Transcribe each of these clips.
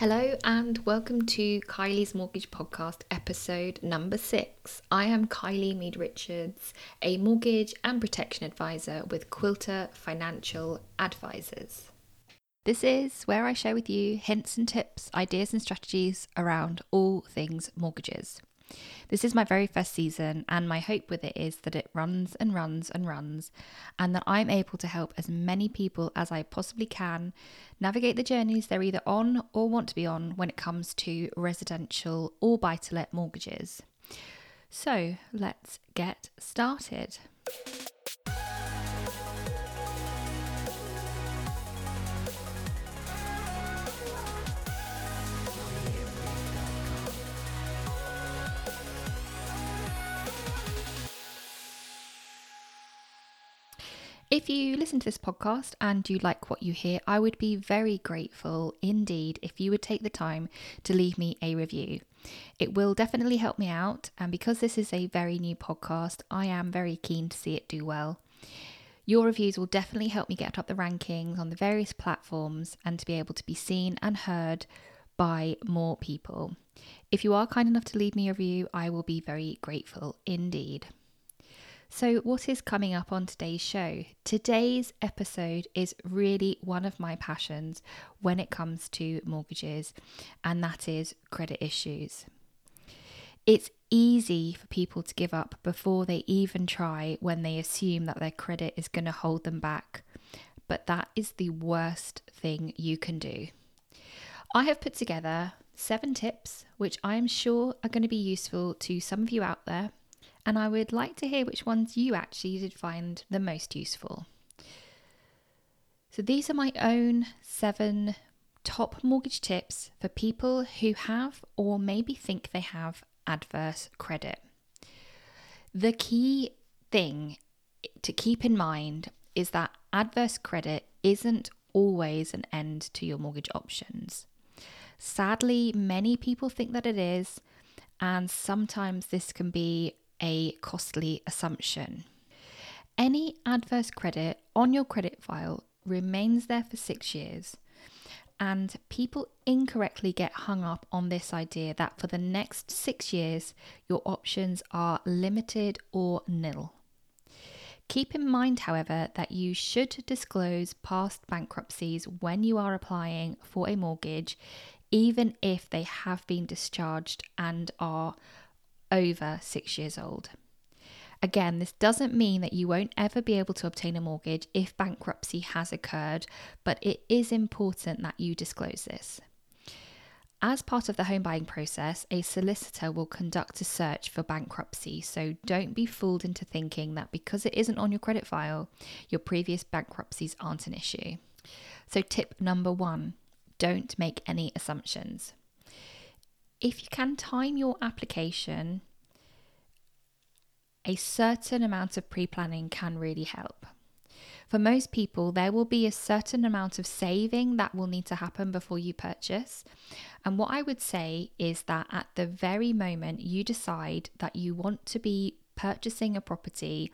Hello and welcome to Kylie's Mortgage Podcast, episode number 6. I am Kylie Mead Richards, a mortgage and protection advisor with Quilter Financial Advisors. This is where I share with you hints and tips, ideas and strategies around all things mortgages. This is my very first season, and my hope with it is that it runs and runs and runs, and that I'm able to help as many people as I possibly can navigate the journeys they're either on or want to be on when it comes to residential or buy-to-let mortgages. So let's get started. If you listen to this podcast and you like what you hear, I would be very grateful indeed if you would take the time to leave me a review. It will definitely help me out, and because this is a very new podcast, I am very keen to see it do well. Your reviews will definitely help me get up the rankings on the various platforms and to be able to be seen and heard by more people. If you are kind enough to leave me a review, I will be very grateful indeed. So what is coming up on today's show? Today's episode is really one of my passions when it comes to mortgages, and that is credit issues. It's easy for people to give up before they even try when they assume that their credit is going to hold them back, but that is the worst thing you can do. I have put together 7 tips which I am sure are going to be useful to some of you out there, and I would like to hear which ones you actually did find the most useful. So these are my own 7 top mortgage tips for people who have or maybe think they have adverse credit. The key thing to keep in mind is that adverse credit isn't always an end to your mortgage options. Sadly, many people think that it is, and sometimes this can be a costly assumption. Any adverse credit on your credit file remains there for 6 years, and people incorrectly get hung up on this idea that for the next 6 years your options are limited or nil. Keep in mind, however, that you should disclose past bankruptcies when you are applying for a mortgage, even if they have been discharged and are over 6 years old. Again, this doesn't mean that you won't ever be able to obtain a mortgage if bankruptcy has occurred, but it is important that you disclose this. As part of the home buying process, a solicitor will conduct a search for bankruptcy, so don't be fooled into thinking that because it isn't on your credit file, your previous bankruptcies aren't an issue. So tip number 1, don't make any assumptions. If you can time your application, a certain amount of pre-planning can really help. For most people, there will be a certain amount of saving that will need to happen before you purchase. And what I would say is that at the very moment you decide that you want to be purchasing a property,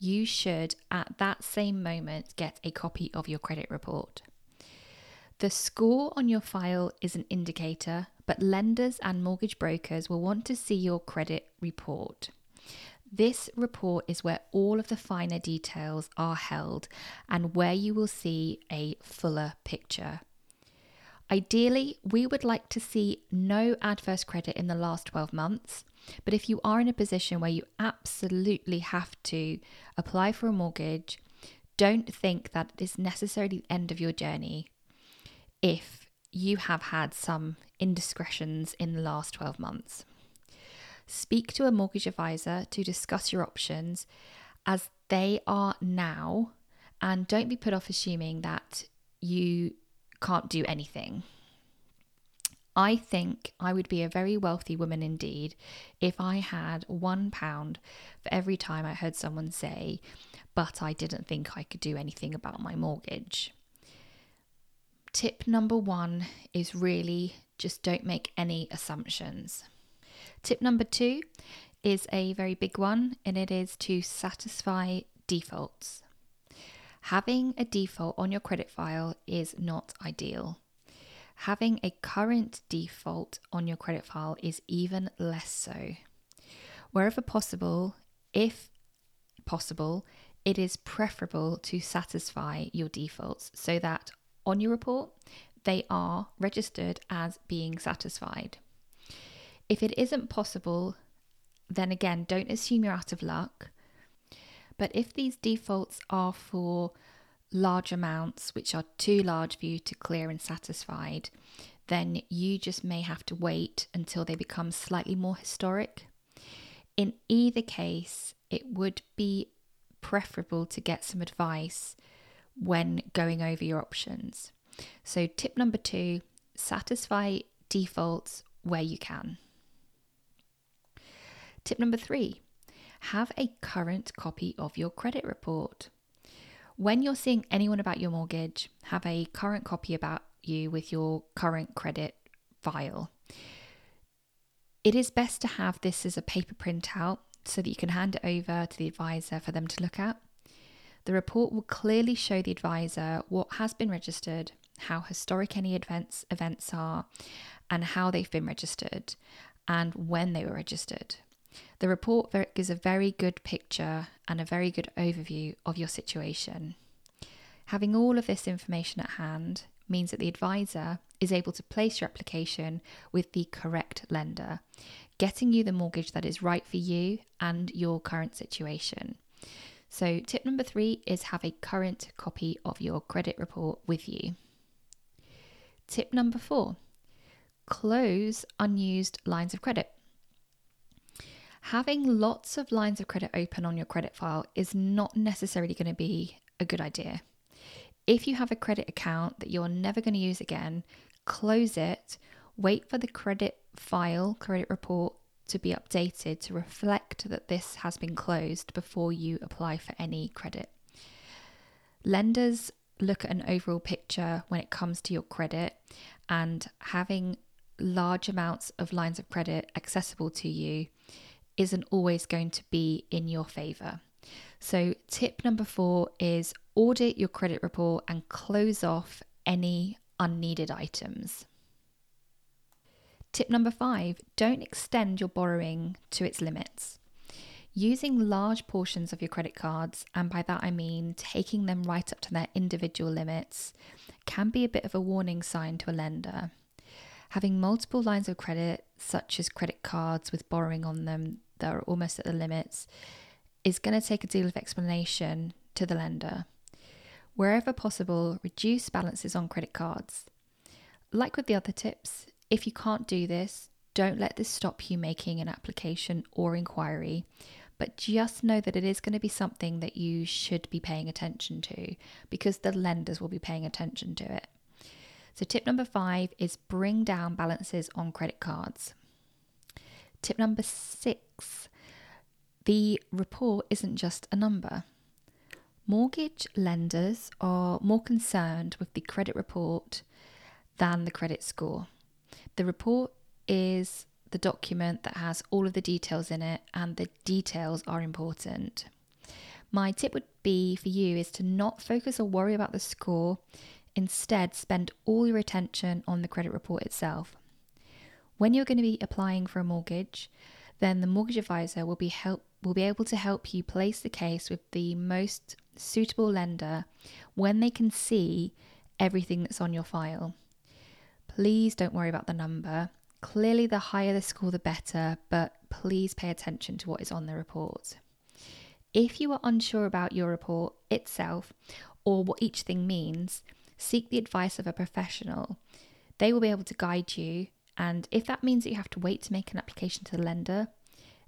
you should at that same moment get a copy of your credit report. The score on your file is an indicator, but lenders and mortgage brokers will want to see your credit report. This report is where all of the finer details are held and where you will see a fuller picture. Ideally, we would like to see no adverse credit in the last 12 months, but if you are in a position where you absolutely have to apply for a mortgage, don't think that it is necessarily the end of your journey if you have had some indiscretions in the last 12 months. Speak to a mortgage advisor to discuss your options as they are now, and don't be put off assuming that you can't do anything. I think I would be a very wealthy woman indeed if I had £1 for every time I heard someone say, "But I didn't think I could do anything about my mortgage." Tip number 1 is really just don't make any assumptions. Tip number 2 is a very big one, and it is to satisfy defaults. Having a default on your credit file is not ideal. having a current default on your credit file is even less so. Wherever possible, if possible, it is preferable to satisfy your defaults so that on your report, they are registered as being satisfied. If it isn't possible, then again, don't assume you're out of luck. But if these defaults are for large amounts, which are too large for you to clear and satisfied, then you just may have to wait until they become slightly more historic. In either case, it would be preferable to get some advice when going over your options. So tip number 2, satisfy defaults where you can. Tip number 3, have a current copy of your credit report. When you're seeing anyone about your mortgage, have a current copy about you with your current credit file. It is best to have this as a paper printout so that you can hand it over to the advisor for them to look at. The report will clearly show the advisor what has been registered, how historic any events are, and how they've been registered, and when they were registered. The report gives a very good picture and a very good overview of your situation. Having all of this information at hand means that the advisor is able to place your application with the correct lender, getting you the mortgage that is right for you and your current situation. So tip number 3 is have a current copy of your credit report with you. Tip number 4, close unused lines of credit. Having lots of lines of credit open on your credit file is not necessarily going to be a good idea. If you have a credit account that you're never going to use again, close it, wait for the credit report to be updated to reflect that this has been closed before you apply for any credit. Lenders look at an overall picture when it comes to your credit, and having large amounts of lines of credit accessible to you isn't always going to be in your favor. So tip number 4 is audit your credit report and close off any unneeded items. Tip number 5, don't extend your borrowing to its limits. Using large portions of your credit cards, and by that I mean taking them right up to their individual limits, can be a bit of a warning sign to a lender. Having multiple lines of credit, such as credit cards with borrowing on them that are almost at the limits, is going to take a deal of explanation to the lender. Wherever possible, reduce balances on credit cards. Like with the other tips, if you can't do this, don't let this stop you making an application or inquiry, but just know that it is going to be something that you should be paying attention to, because the lenders will be paying attention to it. So tip number 5 is bring down balances on credit cards. Tip number 6, the report isn't just a number. Mortgage lenders are more concerned with the credit report than the credit score. The report is the document that has all of the details in it, and the details are important. My tip would be for you is to not focus or worry about the score. Instead, spend all your attention on the credit report itself. When you're going to be applying for a mortgage, then the mortgage advisor will be able to help you place the case with the most suitable lender when they can see everything that's on your file. Please don't worry about the number. Clearly, the higher the score, the better, but please pay attention to what is on the report. If you are unsure about your report itself or what each thing means, seek the advice of a professional. They will be able to guide you, and if that means that you have to wait to make an application to the lender,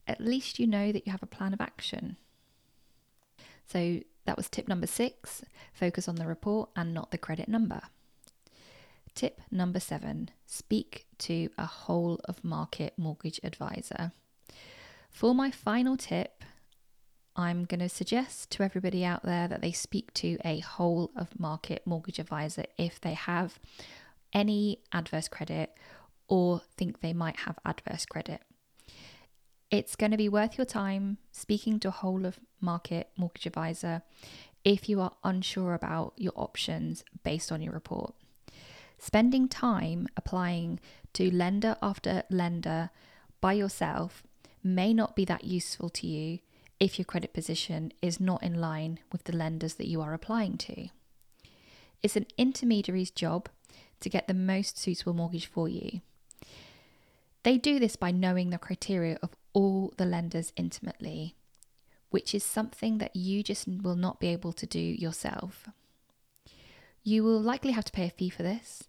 at least you know that you have a plan of action. So that was tip number 6, focus on the report and not the credit number. Tip number 7, speak to a whole of market mortgage advisor. For my final tip, I'm going to suggest to everybody out there that they speak to a whole of market mortgage advisor if they have any adverse credit or think they might have adverse credit. It's going to be worth your time speaking to a whole of market mortgage advisor if you are unsure about your options based on your report. Spending time applying to lender after lender by yourself may not be that useful to you if your credit position is not in line with the lenders that you are applying to. It's an intermediary's job to get the most suitable mortgage for you. They do this by knowing the criteria of all the lenders intimately, which is something that you just will not be able to do yourself. You will likely have to pay a fee for this,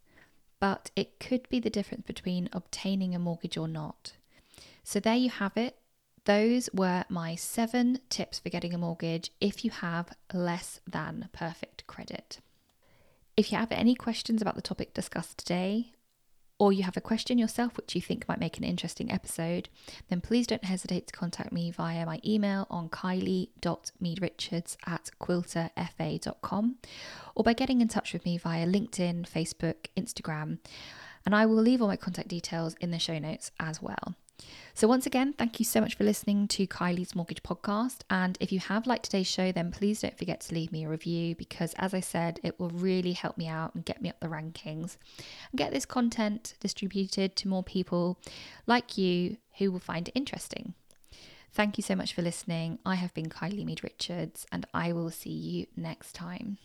but it could be the difference between obtaining a mortgage or not. So there you have it. Those were my 7 tips for getting a mortgage if you have less than perfect credit. If you have any questions about the topic discussed today, or you have a question yourself which you think might make an interesting episode, then please don't hesitate to contact me via my email on kylie.meadrichards@quilterfa.com, or by getting in touch with me via LinkedIn, Facebook, Instagram, and I will leave all my contact details in the show notes as well. So once again, thank you so much for listening to Kylie's Mortgage Podcast, and if you have liked today's show, then please don't forget to leave me a review, because as I said, it will really help me out and get me up the rankings and get this content distributed to more people like you who will find it interesting. Thank you so much for listening. I have been Kylie Mead Richards, and I will see you next time.